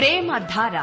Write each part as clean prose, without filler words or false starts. ప్రేమధార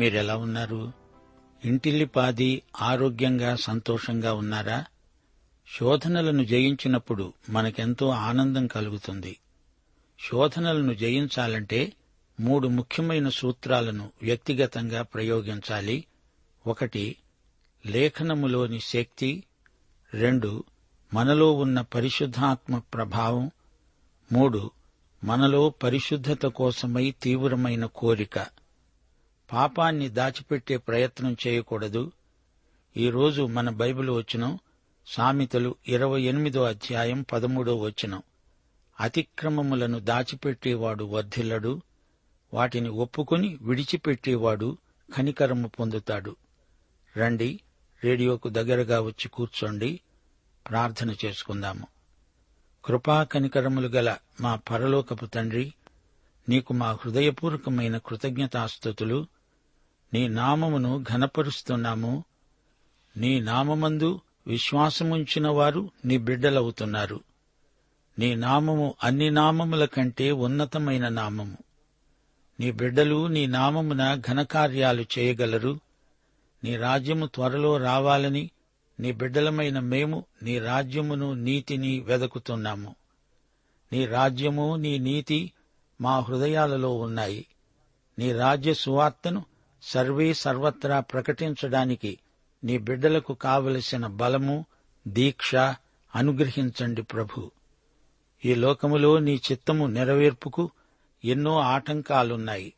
మీరెలా ఉన్నారు? ఇంటిల్లిపాది ఆరోగ్యంగా సంతోషంగా ఉన్నారా? శోధనలను జయించినప్పుడు మనకెంతో ఆనందం కలుగుతుంది. శోధనలను జయించాలంటే 3 ముఖ్యమైన సూత్రాలను వ్యక్తిగతంగా ప్రయోగించాలి. 1 లేఖనములోని శక్తి, 2 మనలో ఉన్న పరిశుద్ధాత్మ ప్రభావం, 3 మనలో పరిశుద్ధత కోసమై తీవ్రమైన కోరిక. పాపాన్ని దాచిపెట్టే ప్రయత్నం చేయకూడదు. ఈరోజు మన బైబిల్ వచనం సామెతలు 28:13. అతిక్రమములను దాచిపెట్టేవాడు వర్ధిల్లడు, వాటిని ఒప్పుకొని విడిచిపెట్టేవాడు కనికరము పొందుతాడు. రండి, రేడియోకు దగ్గరగా వచ్చి కూర్చోండి, ప్రార్థన చేసుకుందాము. కృపా కనికరములు గల మా పరలోకపు తండ్రి, నీకు మా హృదయపూర్వకమైన కృతజ్ఞతాస్తుతులు. నీ నామమును ఘనపరుస్తున్నాము. నీ నామమందు విశ్వాసముంచిన వారు నీ బిడ్డలవుతున్నారు. నీ నామము అన్ని నామముల కంటే ఉన్నతమైన నామము. నీ బిడ్డలు నీ నామమున ఘనకార్యాలు చేయగలరు. నీ రాజ్యము త్వరలో రావాలని నీ బిడ్డలమైన మేము నీ రాజ్యమును నీతిని వెదకుతున్నాము. నీ రాజ్యము నీ నీతి మా హృదయాలలో ఉన్నాయి. నీ రాజ్య సువార్తను సర్వత్రా ప్రకటించడానికి నీ బిడ్డలకు కావలసిన బలము, దీక్ష అనుగ్రహించండి ప్రభు. ఈ లోకములో నీ చిత్తము నెరవేర్పుకు ఎన్నో ఆటంకాలున్నాయి.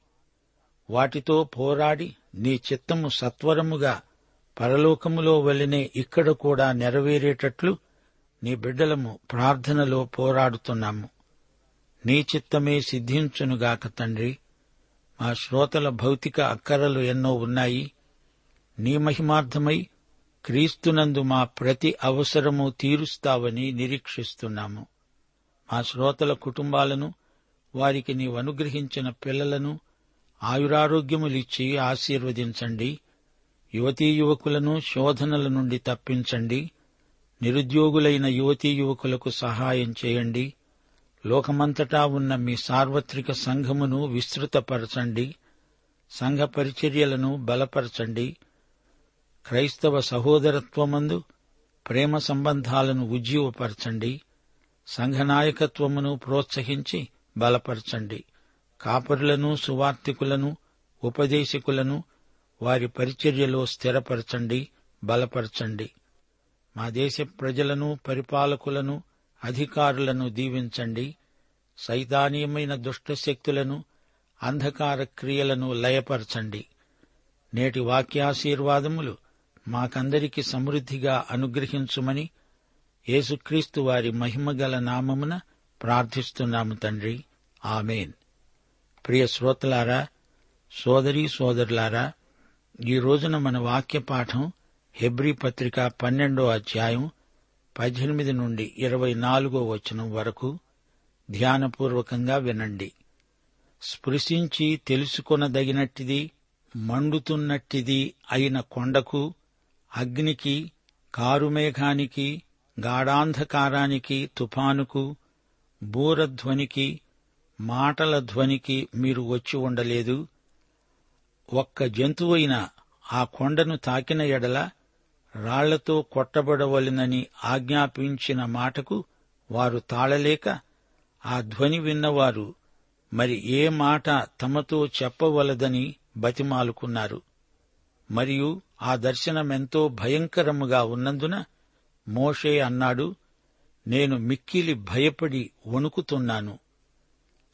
వాటితో పోరాడి నీ చిత్తము సత్వరముగా పరలోకములో వలెనే ఇక్కడ కూడా నెరవేరేటట్లు నీ బిడ్డలము ప్రార్థనలో పోరాడుతున్నాము. నీ చిత్తమే సిద్ధించునుగాక తండ్రి. మా శ్రోతల భౌతిక అక్కరలు ఎన్నో ఉన్నాయి. నీ మహిమార్థమై క్రీస్తునందు మా ప్రతి అవసరము తీరుస్తావని నిరీక్షిస్తున్నాము. మా శ్రోతల కుటుంబాలను, వారికి నీవనుగ్రహించిన పిల్లలను ఆయురారోగ్యములిచ్చి ఆశీర్వదించండి. యువతీ యువకులను శోధనల నుండి తప్పించండి. నిరుద్యోగులైన యువతీ యువకులకు సహాయం చేయండి. లోకమంతటా ఉన్న మీ సార్వత్రిక సంఘమును విస్తృతపరచండి. సంఘ పరిచర్యలను బలపరచండి. క్రైస్తవ సహోదరత్వమందు ప్రేమ సంబంధాలను ఉజ్జీవపరచండి. సంఘనాయకత్వమును ప్రోత్సహించి బలపరచండి. కాపరులను, సువార్తికులను, ఉపదేశకులను వారి పరిచర్యలో స్థిరపరచండి, బలపరచండి. మా దేశ ప్రజలను, పరిపాలకులను, అధికారులను దీవించండి. సైతానీయమైన దుష్టశక్తులను, అంధకార క్రియలను లయపరచండి. నేటి వాక్యాశీర్వాదములు మాకందరికీ సమృద్ధిగా అనుగ్రహించుమని యేసుక్రీస్తు వారి మహిమగల నామమున ప్రార్థిస్తున్నాము తండ్రి. ఆమెన్. ప్రియ శ్రోతలారా, సోదరీ సోదరులారా, ఈ రోజున మన వాక్య పాఠం హెబ్రీ పత్రిక 12వ అధ్యాయం 18 నుండి 24వ వచనం వరకు ధ్యానపూర్వకంగా వినండి. స్పృశించి తెలుసుకొనదగినట్టిది, మండుతున్నట్టిది అయిన కొండకు, అగ్నికి, కారుమేఘానికి, గాఢాంధకారానికి, తుఫానుకు, బూరధ్వనికి, మాటల ధ్వనికి మీరు వచ్చి ఉండలేదు. ఒక్క జంతువైన ఆ కొండను తాకిన ఎడల రాళ్లతో కొట్టబడవలెనని ఆజ్ఞాపించిన మాటకు వారు తాళలేక, ఆ ధ్వని విన్నవారు మరి ఏ మాట తమతో చెప్పవలదని బతిమాలుకున్నారు. మరియు ఆ దర్శనమెంతో భయంకరముగా ఉన్నందున మోషే అన్నాడు, నేను మిక్కిలి భయపడి వణుకుతున్నాను.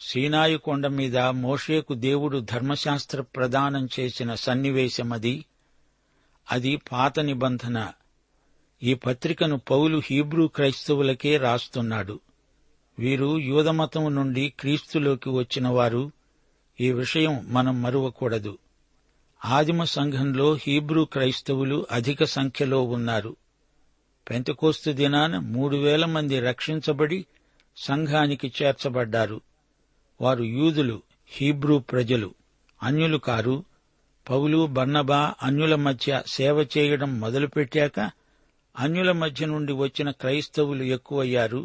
సీనాయి కొండ మీద మోషేకు దేవుడు ధర్మశాస్త్ర ప్రదానం చేసిన సన్నివేశమది. అది పాత నిబంధన. ఈ పత్రికను పౌలు హీబ్రూ క్రైస్తవులకే రాస్తున్నాడు. వీరు యూదమతం నుండి క్రీస్తులోకి వచ్చినవారు. ఈ విషయం మనం మరువకూడదు. ఆదిమ సంఘంలో హీబ్రూ క్రైస్తవులు అధిక సంఖ్యలో ఉన్నారు. పెంతెకోస్తు దినాన 3,000 మంది రక్షించబడి సంఘానికి చేర్చబడ్డారు. వారు యూదులు, హీబ్రూ ప్రజలు, అన్యులు కారు. పౌలు, బర్నబా అన్యుల మధ్య సేవ చేయడం మొదలుపెట్టాక అన్యుల మధ్య నుండి వచ్చిన క్రైస్తవులు ఎక్కువయ్యారు.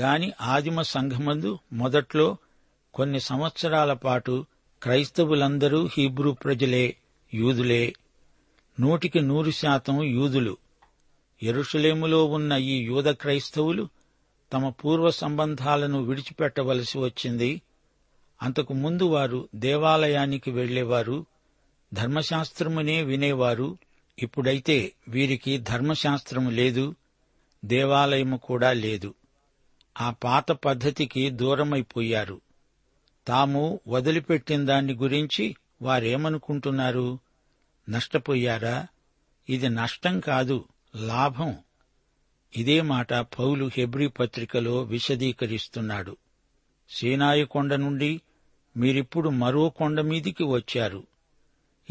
గాని ఆదిమ సంఘమందు మొదట్లో కొన్ని సంవత్సరాల పాటు క్రైస్తవులందరూ హీబ్రూ ప్రజలే, యూదులే, 100% యూదులు. యెరూషలేములో ఉన్న ఈ యూద క్రైస్తవులు తమ పూర్వ సంబంధాలను విడిచిపెట్టవలసి వచ్చింది. అంతకు ముందు వారు దేవాలయానికి వెళ్లేవారు, ధర్మశాస్త్రమునే వినేవారు. ఇప్పుడైతే వీరికి ధర్మశాస్త్రము లేదు, దేవాలయము కూడా లేదు. ఆ పాత పద్ధతికి దూరమైపోయారు. తాము వదిలిపెట్టిన దాన్ని గురించి వారేమనుకుంటున్నారు? నష్టపోయారా? ఇది నష్టం కాదు, లాభం. ఇదే మాట పౌలు హెబ్రీ పత్రికలో విశదీకరిస్తున్నాడు. సీనాయి కొండ నుండి మీరిప్పుడు మరో కొండ మీదికి వచ్చారు.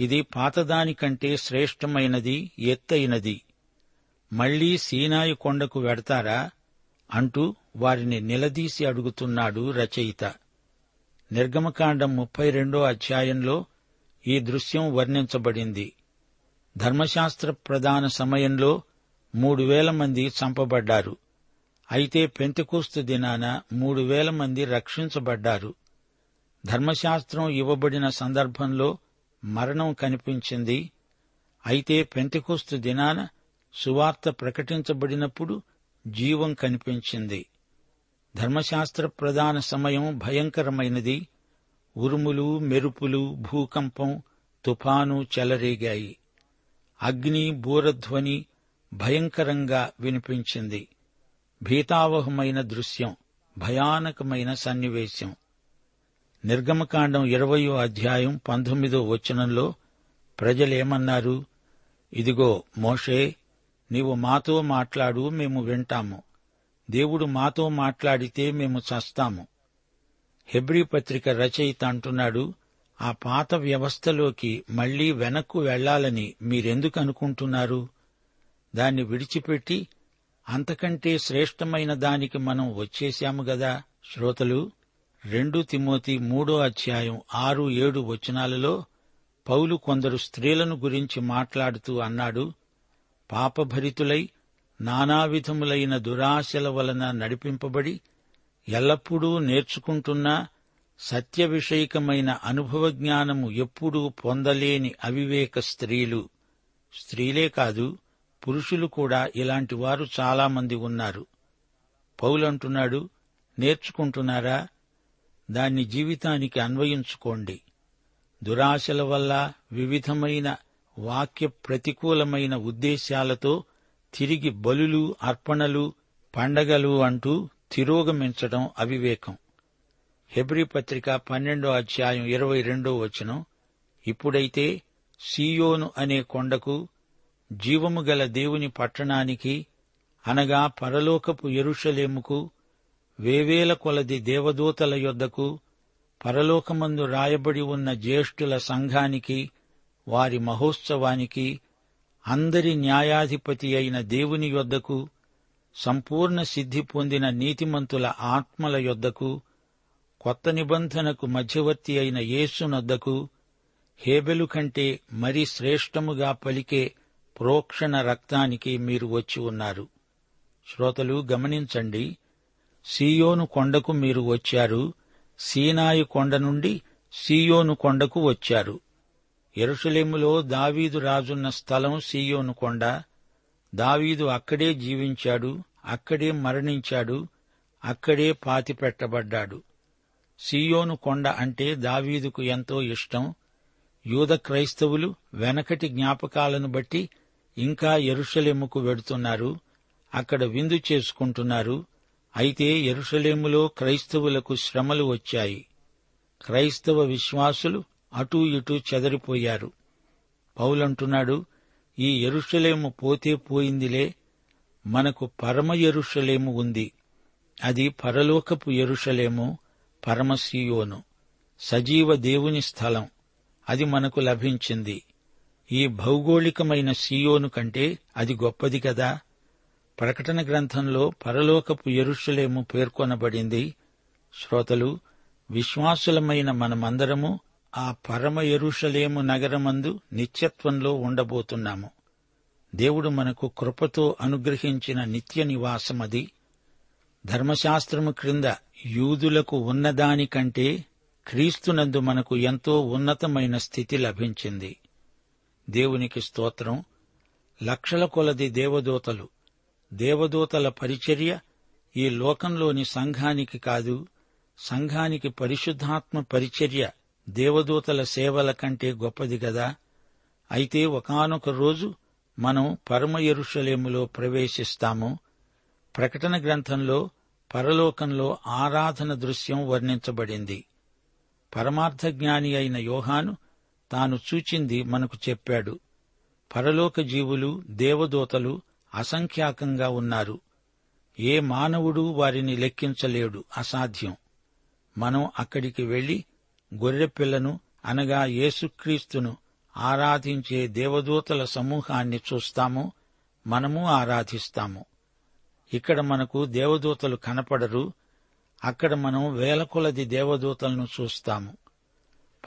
ఇది పాతదానికంటే శ్రేష్టమైనది, ఎత్తైనది. మళ్లీ సీనాయి కొండకు వెడతారా అంటూ వారిని నిలదీసి అడుగుతున్నాడు రచయిత. నిర్గమకాండం 32వ అధ్యాయంలో ఈ దృశ్యం వర్ణించబడింది. ధర్మశాస్త్ర ప్రదాన సమయంలో 3,000 మంది చంపబడ్డారు. అయితే పెంతెకోస్తు దినాన 3,000 మంది రక్షించబడ్డారు. ధర్మశాస్త్రం ఇవ్వబడిన సందర్భంలో మరణం కనిపించింది. అయితే పెంతెకోస్తు దినాన సువార్త ప్రకటించబడినప్పుడు జీవం కనిపించింది. ధర్మశాస్త్ర ప్రదాన సమయం భయంకరమైనది. ఉరుములు, మెరుపులు, భూకంపం, తుఫాను చెలరేగాయి. అగ్ని, బూరధ్వని భయంకరంగా వినిపించింది. భీతావహమైన దృశ్యం, భయానకమైన సన్నివేశం. నిర్గమకాండం 20వ అధ్యాయం 19వ వచనంలో ప్రజలేమన్నారు? ఇదిగో మోషే, నీవు మాతో మాట్లాడు, మేము వింటాము. దేవుడు మాతో మాట్లాడితే మేము చస్తాము. హెబ్రీ పత్రిక రచయిత అంటున్నాడు, ఆ పాత వ్యవస్థలోకి మళ్లీ వెనక్కు వెళ్లాలని మీరెందుకు అనుకుంటున్నారు? దాన్ని విడిచిపెట్టి అంతకంటే శ్రేష్టమైన దానికి మనం వచ్చేశాము గదా. శ్రోతలు, 2 తిమోతి 3వ అధ్యాయం 6-7 వచనాలలో పౌలు కొందరు స్త్రీలను గురించి మాట్లాడుతూ అన్నాడు, పాపభరితులై నానావిధములైన దురాశల వలన నడిపింపబడి ఎల్లప్పుడూ నేర్చుకుంటున్నా సత్య విషయకమైన అనుభవజ్ఞానము ఎప్పుడూ పొందలేని అవివేక స్త్రీలు. స్త్రీలే కాదు, పురుషులు కూడా ఇలాంటివారు చాలామంది ఉన్నారు. పౌలంటున్నాడు, నేర్చుకుంటున్నారా? దాన్ని జీవితానికి అన్వయించుకోండి. దురాశల వల్ల, వివిధమైన వాక్య ప్రతికూలమైన ఉద్దేశాలతో తిరిగి బలులు, అర్పణలు, పండగలు అంటూ తిరోగమించడం అవివేకం. హెబ్రీ పత్రిక 12వ అధ్యాయం 22వ వచనం, ఇప్పుడైతే సీయోను అనే కొండకు, జీవము గల దేవుని పట్టణానికి, అనగా పరలోకపు యెరూషలేముకు, వేవేల కొలది దేవదూతల యొద్దకు, పరలోకమందు రాయబడి ఉన్న జ్యేష్ఠుల సంఘానికి, వారి మహోత్సవానికి, అందరి న్యాయాధిపతి అయిన దేవుని యొద్దకు, సంపూర్ణ సిద్ధి పొందిన నీతిమంతుల ఆత్మల యొద్దకు, కొత్త నిబంధనకు మధ్యవర్తి అయిన యేసునొద్దకు, హేబెలు కంటే మరీ శ్రేష్టముగా పలికే ప్రోక్షణ రక్తానికి మీరు వచ్చి ఉన్నారు. శ్రోతలు గమనించండి, సీయోను కొండకు మీరు వచ్చారు. సీనాయి కొండ నుండి సీయోను కొండకు వచ్చారు. యెరూషలేములో దావీదు రాజున్న స్థలం సీయోను కొండ. దావీదు అక్కడే జీవించాడు, అక్కడే మరణించాడు, అక్కడే పాతిపెట్టబడ్డాడు. సీయోను కొండ అంటే దావీదుకు ఎంతో ఇష్టం. యూద క్రైస్తవులు వెనకటి జ్ఞాపకాలను బట్టి ఇంకా యెరూషలేముకు వెడుతున్నారు, అక్కడ విందు చేసుకుంటున్నారు. అయితే యెరూషలేములో క్రైస్తవులకు శ్రమలు వచ్చాయి. క్రైస్తవ విశ్వాసులు అటూ ఇటూ చెదరిపోయారు. పౌలంటున్నాడు, ఈ యెరూషలేము పోతే పోయిందిలే, మనకు పరమ యెరూషలేము ఉంది. అది పరలోకపు యెరూషలేము, పరమసీయోను, సజీవ దేవుని స్థలం. అది మనకు లభించింది. ఈ భౌగోళికమైన సీయోను కంటే అది గొప్పది కదా. ప్రకటన గ్రంథంలో పరలోకపు యెరూషలేము పేర్కొనబడింది. శ్రోతలు, విశ్వాసులమైన మనమందరము ఆ పరమ యెరూషలేము నగరమందు నిత్యత్వంలో ఉండబోతున్నాము. దేవుడు మనకు కృపతో అనుగ్రహించిన నిత్య నివాసమది. ధర్మశాస్త్రము క్రింద యూదులకు ఉన్నదానికంటే క్రీస్తునందు మనకు ఎంతో ఉన్నతమైన స్థితి లభించింది. దేవునికి స్తోత్రం. లక్షల కొలది దేవదూతలు, దేవదూతల పరిచర్య ఈ లోకంలోని సంఘానికి కాదు, సంఘానికి పరిశుద్ధాత్మ పరిచర్య దేవదూతల సేవల కంటే గొప్పది గదా. అయితే ఒకానొక రోజు మనం పరమ యెరూషలేములో ప్రవేశిస్తాము. ప్రకటన గ్రంథంలో పరలోకంలో ఆరాధన దృశ్యం వర్ణించబడింది. పరమార్థ జ్ఞాని అయిన యోహాను తాను చూచింది మనకు చెప్పాడు. పరలోక జీవులు, దేవదూతలు అసంఖ్యాకంగా ఉన్నారు. ఏ మానవుడు వారిని లెక్కించలేడు, అసాధ్యం. మనం అక్కడికి వెళ్లి గొర్రెపిల్లను అనగా యేసుక్రీస్తును ఆరాధించే దేవదూతల సమూహాన్ని చూస్తాము, మనము ఆరాధిస్తాము. ఇక్కడ మనకు దేవదూతలు కనపడరు. అక్కడ మనం వేల కొలది దేవదూతలను చూస్తాము.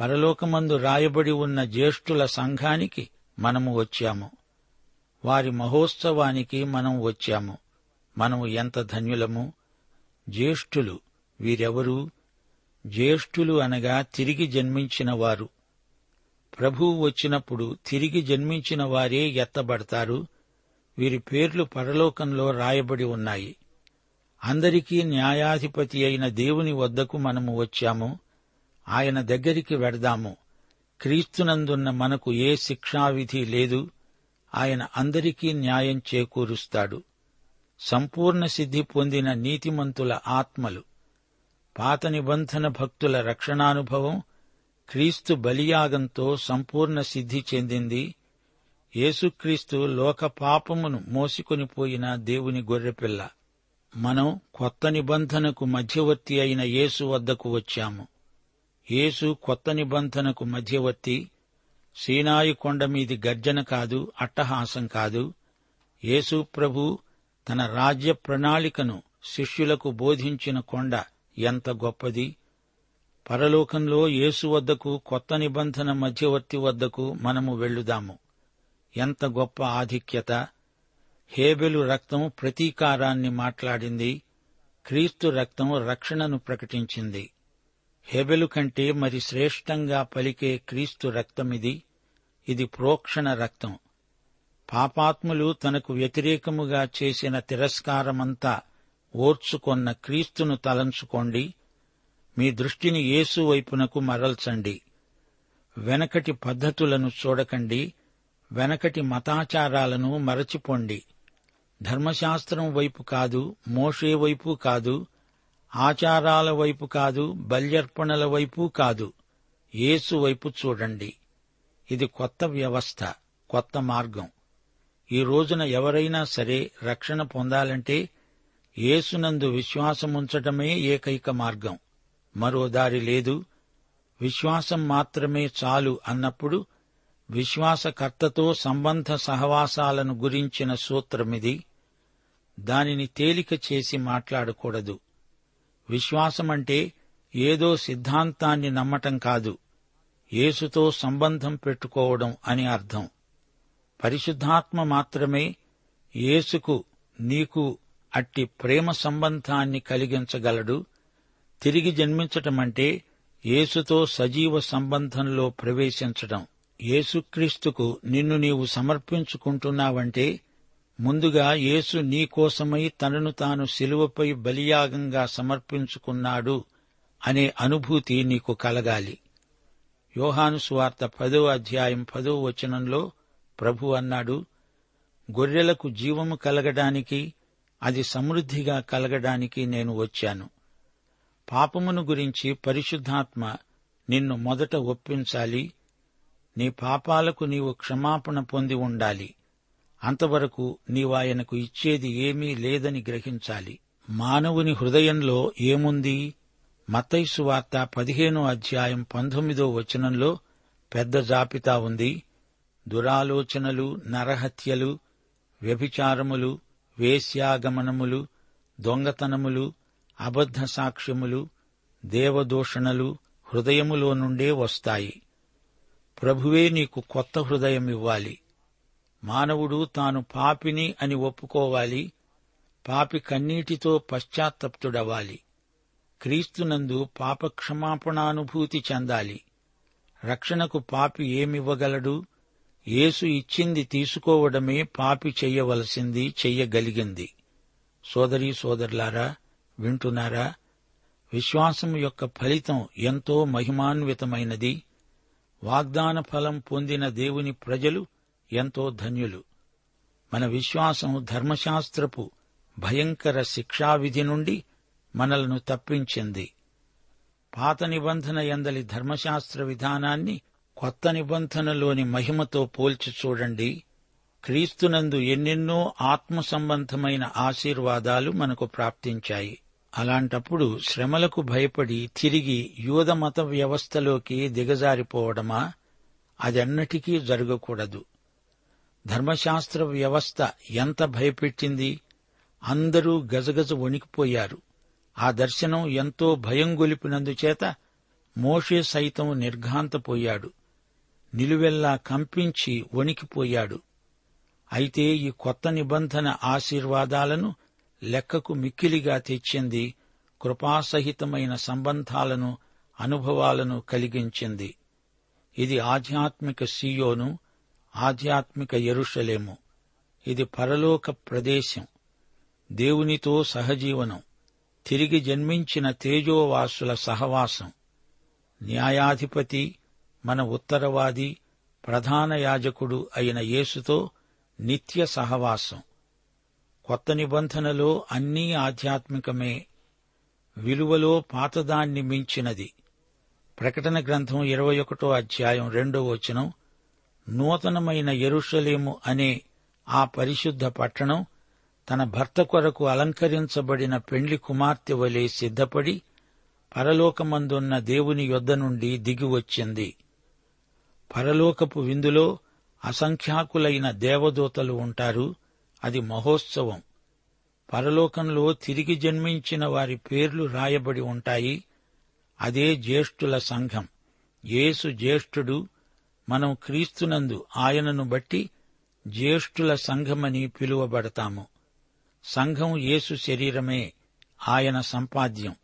పరలోకమందు రాయబడి ఉన్న జ్యేష్ఠుల సంఘానికి మనము వచ్చాము. వారి మహోత్సవానికి మనం వచ్చాము. మనము ఎంత ధన్యులము! జ్యేష్ఠులు వీరెవరు? జ్యేష్ఠులు అనగా తిరిగి జన్మించినవారు. ప్రభువు వచ్చినప్పుడు తిరిగి జన్మించిన వారే ఎత్తబడతారు. వీరి పేర్లు పరలోకంలో రాయబడి ఉన్నాయి. అందరికీ న్యాయాధిపతి అయిన దేవుని వద్దకు మనము వచ్చాము. ఆయన దగ్గరికి వెడదాము. క్రీస్తునందున్న మనకు ఏ శిక్షావిధి లేదు. ఆయన అందరికీ న్యాయం చేకూరుస్తాడు. సంపూర్ణ సిద్ధి పొందిన నీతిమంతుల ఆత్మలు, పాత నిబంధన భక్తుల రక్షణానుభవం క్రీస్తు బలియాగంతో సంపూర్ణ సిద్ధి చెందింది. యేసుక్రీస్తు లోక పాపమును మోసికొనిపోయిన దేవుని గొర్రెపిల్ల. మనం కొత్త నిబంధనకు మధ్యవర్తి అయిన యేసు వద్దకు వచ్చాము. యేసు కొత్త నిబంధనకు మధ్యవర్తి. సీనాయి కొండ మీది గర్జన కాదు, అట్టహాసం కాదు. యేసు ప్రభు తన రాజ్య ప్రణాళికను శిష్యులకు బోధించిన కొండ ఎంత గొప్పది! పరలోకంలో యేసు వద్దకు, కొత్త నిబంధన మధ్యవర్తి వద్దకు మనము వెళ్ళుదాము. ఎంత గొప్ప ఆధిక్యత! హేబెలు రక్తం ప్రతీకారాన్ని మాట్లాడింది, క్రీస్తు రక్తం రక్షణను ప్రకటించింది. హేబెలు కంటే మరి శ్రేష్టంగా పలికే క్రీస్తు రక్తమిది. ఇది ప్రోక్షణ రక్తం. పాపాత్ములు తనకు వ్యతిరేకముగా చేసిన తిరస్కారమంతా ఓర్చుకొన్న క్రీస్తును తలంచుకోండి. మీ దృష్టిని యేసు వైపునకు మరల్చండి. వెనకటి పద్ధతులను చూడకండి, వెనకటి మతాచారాలను మరచిపోండి. ధర్మశాస్త్రం వైపు కాదు, మోషే వైపు కాదు, ఆచారాల వైపు కాదు, బల్యర్పణల వైపు కాదు, యేసు వైపు చూడండి. ఇది కొత్త వ్యవస్థ, కొత్త మార్గం. ఈ రోజున ఎవరైనా సరే రక్షణ పొందాలంటే యేసునందు విశ్వాసముంచటమే ఏకైక మార్గం. మరో దారి లేదు. విశ్వాసం మాత్రమే చాలు అన్నప్పుడు విశ్వాసకర్తతో సంబంధ సహవాసాలను గురించిన సూత్రమిది. దానిని తేలిక చేసి మాట్లాడకూడదు. విశ్వాసమంటే ఏదో సిద్ధాంతాన్ని నమ్మటం కాదు, యేసుతో సంబంధం పెట్టుకోవడం అని అర్థం. పరిశుద్ధాత్మ మాత్రమే యేసుకు నీకు అట్టి ప్రేమ సంబంధాన్ని కలిగించగలడు. తిరిగి జన్మించటమంటే యేసుతో సజీవ సంబంధంలో ప్రవేశించడం. యేసుక్రీస్తుకు నిన్ను నీవు సమర్పించుకుంటున్నావంటే ముందుగా యేసు నీకోసమై తనను తాను శిలువపై బలియాగంగా సమర్పించుకున్నాడు అనే అనుభూతి నీకు కలగాలి. యోహాను సువార్త 10:10 ప్రభు అన్నాడు, గొర్రెలకు జీవము కలగడానికి, అది సమృద్ధిగా కలగడానికి నేను వచ్చాను. పాపమును గురించి పరిశుద్ధాత్మ నిన్ను మొదట ఒప్పించాలి. నీ పాపాలకు నీవు క్షమాపణ పొంది ఉండాలి. అంతవరకు నీవాయనకు ఇచ్చేది ఏమీ లేదని గ్రహించాలి. మానవుని హృదయంలో ఏముంది? మత్తయి సువార్త 15:19 పెద్ద జాబితా ఉంది. దురాలోచనలు, నరహత్యలు, వ్యభిచారములు, వేశ్యాగమనములు, దొంగతనములు, అబద్ధ సాక్ష్యములు, దేవదూషణలు హృదయములో నుండే వస్తాయి. ప్రభువే నీకు కొత్త హృదయం ఇవ్వాలి. మానవుడు తాను పాపిని అని ఒప్పుకోవాలి. పాపి కన్నీటితో పశ్చాత్తప్తుడవాలి. క్రీస్తునందు పాపక్షమాపణానుభూతి చెందాలి. రక్షణకు పాపి ఏమివ్వగలడు? యేసు ఇచ్చింది తీసుకోవడమే పాపి చెయ్యవలసింది, చెయ్యగలిగింది. సోదరీ సోదరులారా, వింటున్నారా? విశ్వాసం యొక్క ఫలితం ఎంతో మహిమాన్వితమైనది. వాగ్దాన ఫలం పొందిన దేవుని ప్రజలు ఎంతో ధన్యులు. మన విశ్వాసం ధర్మశాస్త్రపు భయంకర శిక్షావిధి నుండి మనలను తప్పించింది. పాత నిబంధన యందలి ధర్మశాస్త్ర విధానాన్ని కొత్త నిబంధనలోని మహిమతో పోల్చి చూడండి. క్రీస్తునందు ఎన్నెన్నో ఆత్మ సంబంధమైన ఆశీర్వాదాలు మనకు ప్రాప్తించాయి. అలాంటప్పుడు శ్రమలకు భయపడి తిరిగి యూద మత వ్యవస్థలోకి దిగజారిపోవడమా? అదెన్నటికీ జరగకూడదు. ధర్మశాస్త్ర వ్యవస్థ ఎంత భయపెట్టింది! అందరూ గజగజ వణికిపోయారు. ఆ దర్శనం ఎంతో భయం గొలిపినందుచేత మోషే సైతం నిర్ఘాంతపోయాడు, నిలువెల్లా కంపించి వణికిపోయాడు. అయితే ఈ కొత్త నిబంధన ఆశీర్వాదాలను లెక్కకు మిక్కిలిగా తెచ్చింది. కృపాసహితమైన సంబంధాలను, అనుభవాలను కలిగించింది. ఇది ఆధ్యాత్మిక సీయోను, ఆధ్యాత్మిక యెరూషలేము. ఇది పరలోక ప్రదేశం, దేవునితో సహజీవనం, తిరిగి జన్మించిన తేజోవాసుల సహవాసం. న్యాయాధిపతి, మన ఉత్తరవాది, ప్రధాన యాజకుడు అయిన యేసుతో నిత్య సహవాసం. కొత్త నిబంధనలో అన్నీ ఆధ్యాత్మికమే. విలువలో పాతదాన్ని మించినది. ప్రకటన గ్రంథం 21:2 నూతనమైన యెరూషలేము అనే ఆ పరిశుద్ధ పట్టణం తన భర్త కొరకు అలంకరించబడిన పెండ్లి కుమార్తె వలె సిద్ధపడి పరలోకమందున్న దేవుని యొద్ద నుండి దిగివచ్చింది. పరలోకపు విందులో అసంఖ్యాకులైన దేవదూతలు ఉంటారు. అది మహోత్సవం. పరలోకంలో తిరిగి జన్మించిన వారి పేర్లు రాయబడి ఉంటాయి. అదే జ్యేష్ఠుల సంఘం. యేసు జ్యేష్ఠుడు. మనం క్రీస్తునందు ఆయనను బట్టి జ్యేష్ఠుల సంఘమని పిలువబడతాము. సంఘం యేసు శరీరమే, ఆయన సంపాద్యం.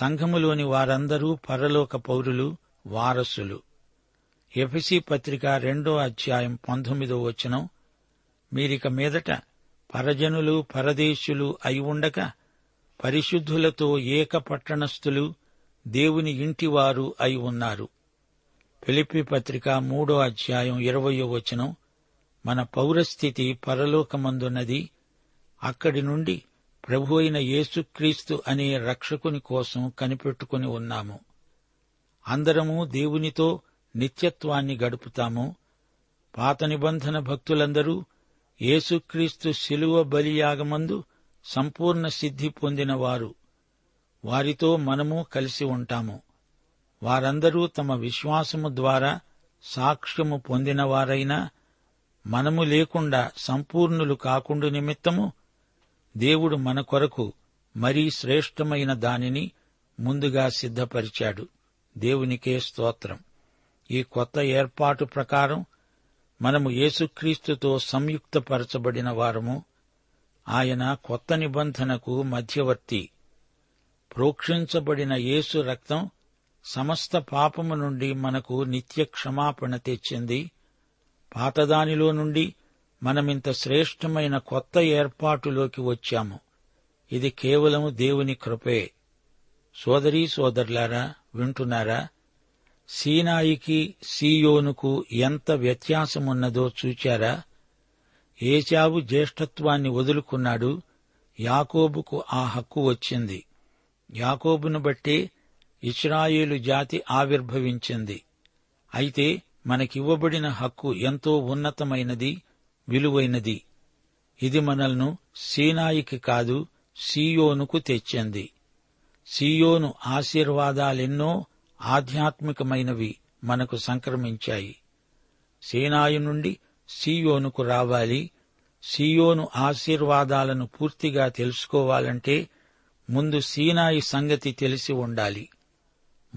సంఘములోని వారందరూ పరలోక పౌరులు, వారసులు. ఎఫెసీ పత్రిక 2:19 మీరిక మీదట పరజనులు, పరదేశులు అయి ఉండక పరిశుద్ధులతో ఏక పట్టణస్థులు, దేవుని ఇంటివారు అయి ఉన్నారు. ఫిలిప్పీ పత్రిక 3:20 మన పౌరస్థితి పరలోకమందున్నది. అక్కడి నుండి ప్రభు అయిన యేసుక్రీస్తు అనే రక్షకుని కోసం కనిపెట్టుకుని ఉన్నాము. అందరము దేవునితో నిత్యత్వాన్ని గడుపుతాము. పాత నిబంధన భక్తులందరూ యేసుక్రీస్తు శిలువ బలియాగమందు సంపూర్ణ సిద్ధి పొందినవారు. వారితో మనము కలిసి ఉంటాము. వారందరూ తమ విశ్వాసము ద్వారా సాక్ష్యము పొందినవారైనా మనము లేకుండా సంపూర్ణులు కాకుండా నిమిత్తము దేవుడు మన కొరకు మరీ శ్రేష్టమైన దానిని ముందుగా సిద్ధపరిచాడు. దేవునికే స్తోత్రం. ఈ కొత్త ఏర్పాటు ప్రకారం మనము యేసుక్రీస్తుతో సంయుక్తపరచబడిన వారము. ఆయన కొత్త నిబంధనకు మధ్యవర్తి. ప్రోక్షించబడిన యేసు రక్తం సమస్త పాపము నుండి మనకు నిత్య క్షమాపణ తెచ్చింది. పాతదానిలో నుండి మనమింత శ్రేష్టమైన కొత్త ఏర్పాటులోకి వచ్చాము. ఇది కేవలం దేవుని కృపే. సోదరీ సోదరులారా, వింటున్నారా? సీనాయికి సీయోనుకు ఎంత వ్యత్యాసమున్నదో చూచారా? ఏశావు జ్యేష్ఠత్వాన్ని వదులుకున్నాడు, యాకోబుకు ఆ హక్కు వచ్చింది. యాకోబును బట్టి ఇశ్రాయేలు జాతి ఆవిర్భవించింది. అయితే మనకివ్వబడిన హక్కు ఎంతో ఉన్నతమైనది, విలువైనది. ఇది మనల్ను సీనాయికి కాదు, సీయోనుకు తెచ్చింది. సీయోను ఆశీర్వాదాలెన్నో ఆధ్యాత్మికమైనవి మనకు సంక్రమించాయి. సీనాయి నుండి సీయోనుకు రావాలి. సీయోను ఆశీర్వాదాలను పూర్తిగా తెలుసుకోవాలంటే ముందు సీనాయి సంగతి తెలిసి ఉండాలి.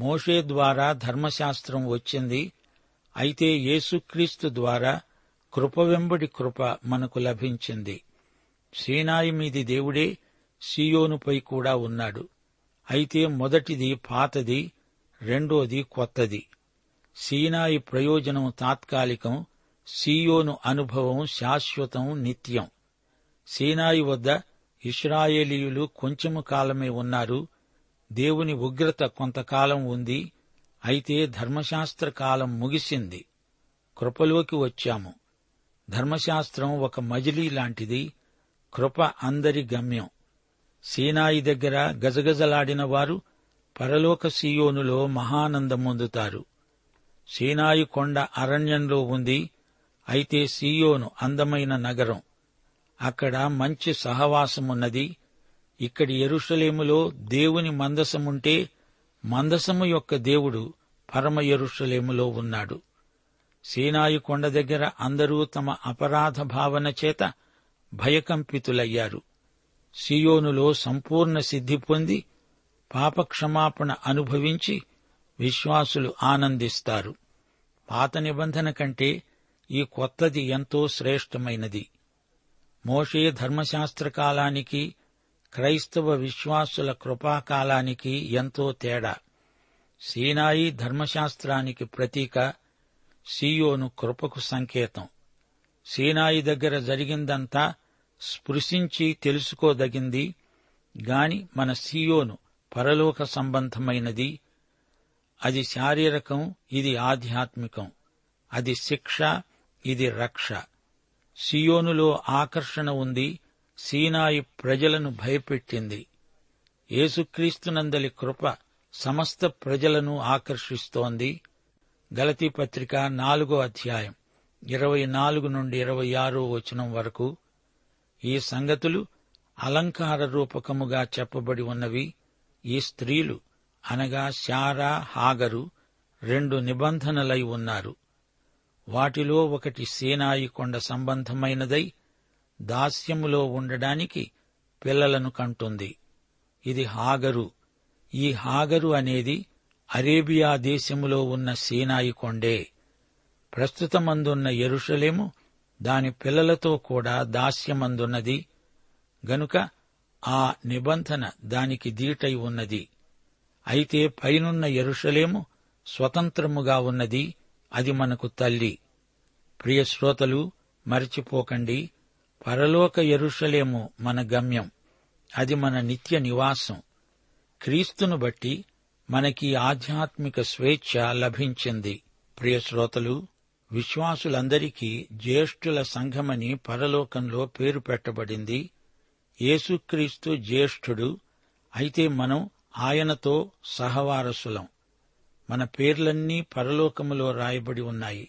మోషే ద్వారా ధర్మశాస్త్రం వచ్చింది. అయితే యేసుక్రీస్తు ద్వారా కృప వెంబడి కృప మనకు లభించింది. సీనాయి మీది దేవుడే సీయోనుపై కూడా ఉన్నాడు. అయితే మొదటిది పాతది, రెండోది కొత్తది. సీనాయి ప్రయోజనం తాత్కాలికం, సీయోను అనుభవం శాశ్వతం, నిత్యం. సీనాయి వద్ద ఇశ్రాయేలీయులు కొంచెము కాలమే ఉన్నారు. దేవుని ఉగ్రత కొంతకాలం ఉంది. అయితే ధర్మశాస్త్ర కాలం ముగిసింది. కృపలోకి వచ్చాము. ధర్మశాస్త్రం ఒక మజిలీ లాంటిది. కృప అందరి గమ్యం. సీనాయి దగ్గర గజగజలాడిన వారు పరలోక సీయోనులో మహానందమొందుతారు. సీనాయి కొండ అరణ్యంలో ఉంది. అయితే సీయోను అందమైన నగరం. అక్కడ మంచి సహవాసమున్నది. ఇక్కడి యెరూషలేములో దేవుని మందసముంటే, మందసము యొక్క దేవుడు పరమ యెరూషలేములో ఉన్నాడు. సీనాయి కొండ దగ్గర అందరూ తమ అపరాధ భావన చేత భయకంపితులయ్యారు. సీయోనులో సంపూర్ణ సిద్ధి పొంది పాపక్షమాపణ అనుభవించి విశ్వాసులు ఆనందిస్తారు. పాత నిబంధన కంటే ఈ కొత్తది ఎంతో శ్రేష్టమైనది. మోషే ధర్మశాస్త్ర కాలానికి, క్రైస్తవ విశ్వాసుల కృపాకాలానికి ఎంతో తేడా. సీనాయి ధర్మశాస్త్రానికి ప్రతీక, సీయోను కృపకు సంకేతం. సీనాయి దగ్గర జరిగిందంతా స్పృశించి తెలుసుకోదగింది. గాని మన సీయోను పరలోక సంబంధమైనది. అది శారీరకం, ఇది ఆధ్యాత్మికం. అది శిక్ష, ఇది రక్ష. సీయోనులో ఆకర్షణ ఉంది. సీనాయి ప్రజలను భయపెట్టింది. యేసుక్రీస్తునందలి కృప సమస్త ప్రజలను ఆకర్షిస్తోంది. గలతీ పత్రిక 4వ అధ్యాయం 24 నుండి 26వ వచనం వరకు ఈ సంగతులు అలంకార రూపకముగా చెప్పబడి ఉన్నవి. ఈ స్త్రీలు అనగా శారా, హాగరు 2 నిబంధనలై ఉన్నారు. వాటిలో ఒకటి సీనాయి కొండ సంబంధమైనదై దాస్యములో ఉండడానికి పిల్లలను కంటుంది. ఇది హాగరు. ఈ హాగరు అనేది అరేబియా దేశములో ఉన్న సీనాయి కొండే. ప్రస్తుతమందున్న యెరూషలేము దాని పిల్లలతో కూడా దాస్యమందున్నది గనుక ఆ నిబంధన దానికి దీటై ఉన్నది. అయితే పైనున్న యెరూషలేము స్వతంత్రముగా ఉన్నది. అది మనకు తల్లి. ప్రియ శ్రోతలు, మరిచిపోకండి, పరలోక యెరూషలేము మన గమ్యం. అది మన నిత్య నివాసం. క్రీస్తును బట్టి మనకి ఆధ్యాత్మిక స్వేచ్ఛ లభించింది. ప్రియశ్రోతలు, విశ్వాసులందరికీ జ్యేష్ఠుల సంఘమని పరలోకంలో పేరు పెట్టబడింది. యేసుక్రీస్తు జ్యేష్ఠుడు. అయితే మనం ఆయనతో సహవారసులం. మన పేర్లన్నీ పరలోకములో రాయబడి ఉన్నాయి.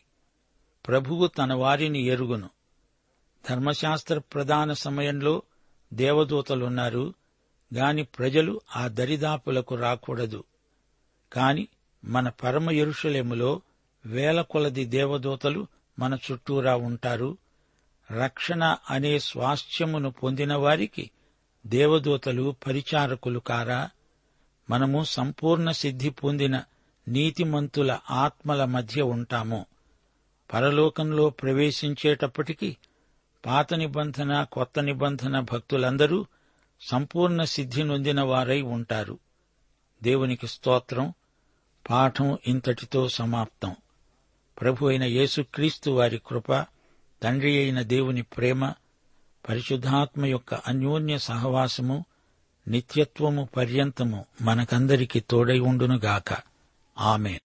ప్రభువు తన వారిని ఎరుగును. ధర్మశాస్త్ర ప్రధాన సమయంలో దేవదూతలున్నారు. గాని ప్రజలు ఆ దరిదాపులకు రాకూడదు. కాని మన పరమ యెరూషలేములో వేల కొలది దేవదూతలు మన చుట్టూరా ఉంటారు. రక్షణ అనే స్వాస్థ్యమును పొందిన వారికి దేవదూతలు పరిచారకులు కారా? మనము సంపూర్ణ సిద్ధి పొందిన నీతిమంతుల ఆత్మల మధ్య ఉంటాము. పరలోకంలో ప్రవేశించేటప్పటికీ పాత నిబంధన, కొత్త నిబంధన భక్తులందరూ సంపూర్ణ సిద్ధి నొందిన వారై ఉంటారు. దేవునికి స్తోత్రం. పాఠం ఇంతటితో సమాప్తం. ప్రభు అయిన యేసుక్రీస్తు వారి కృప, తండ్రి అయిన దేవుని ప్రేమ, పరిశుద్ధాత్మ యొక్క అన్యోన్య సహవాసము నిత్యత్వము పర్యంతము మనకందరికీ తోడై ఉండునుగాక. ఆమేన్.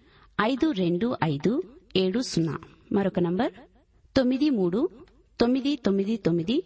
మరొక నంబర్ 9399995257.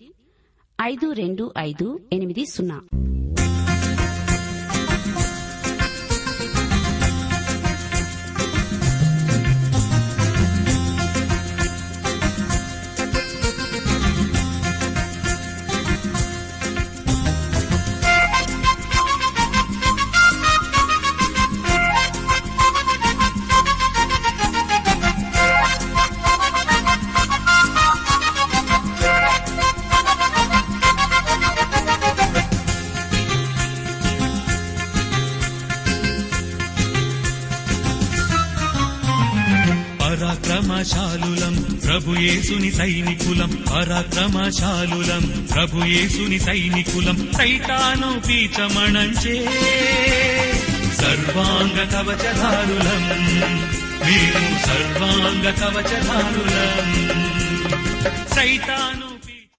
ప్రభుయేసుని సైనికులం, పరాక్రమశాలులం, ప్రభుయేసుని సైనికులం, సైతాను పీచమణంచే సర్వాంగ కవచధారులం, వీరు సర్వాంగ కవచధారులం, సైతాను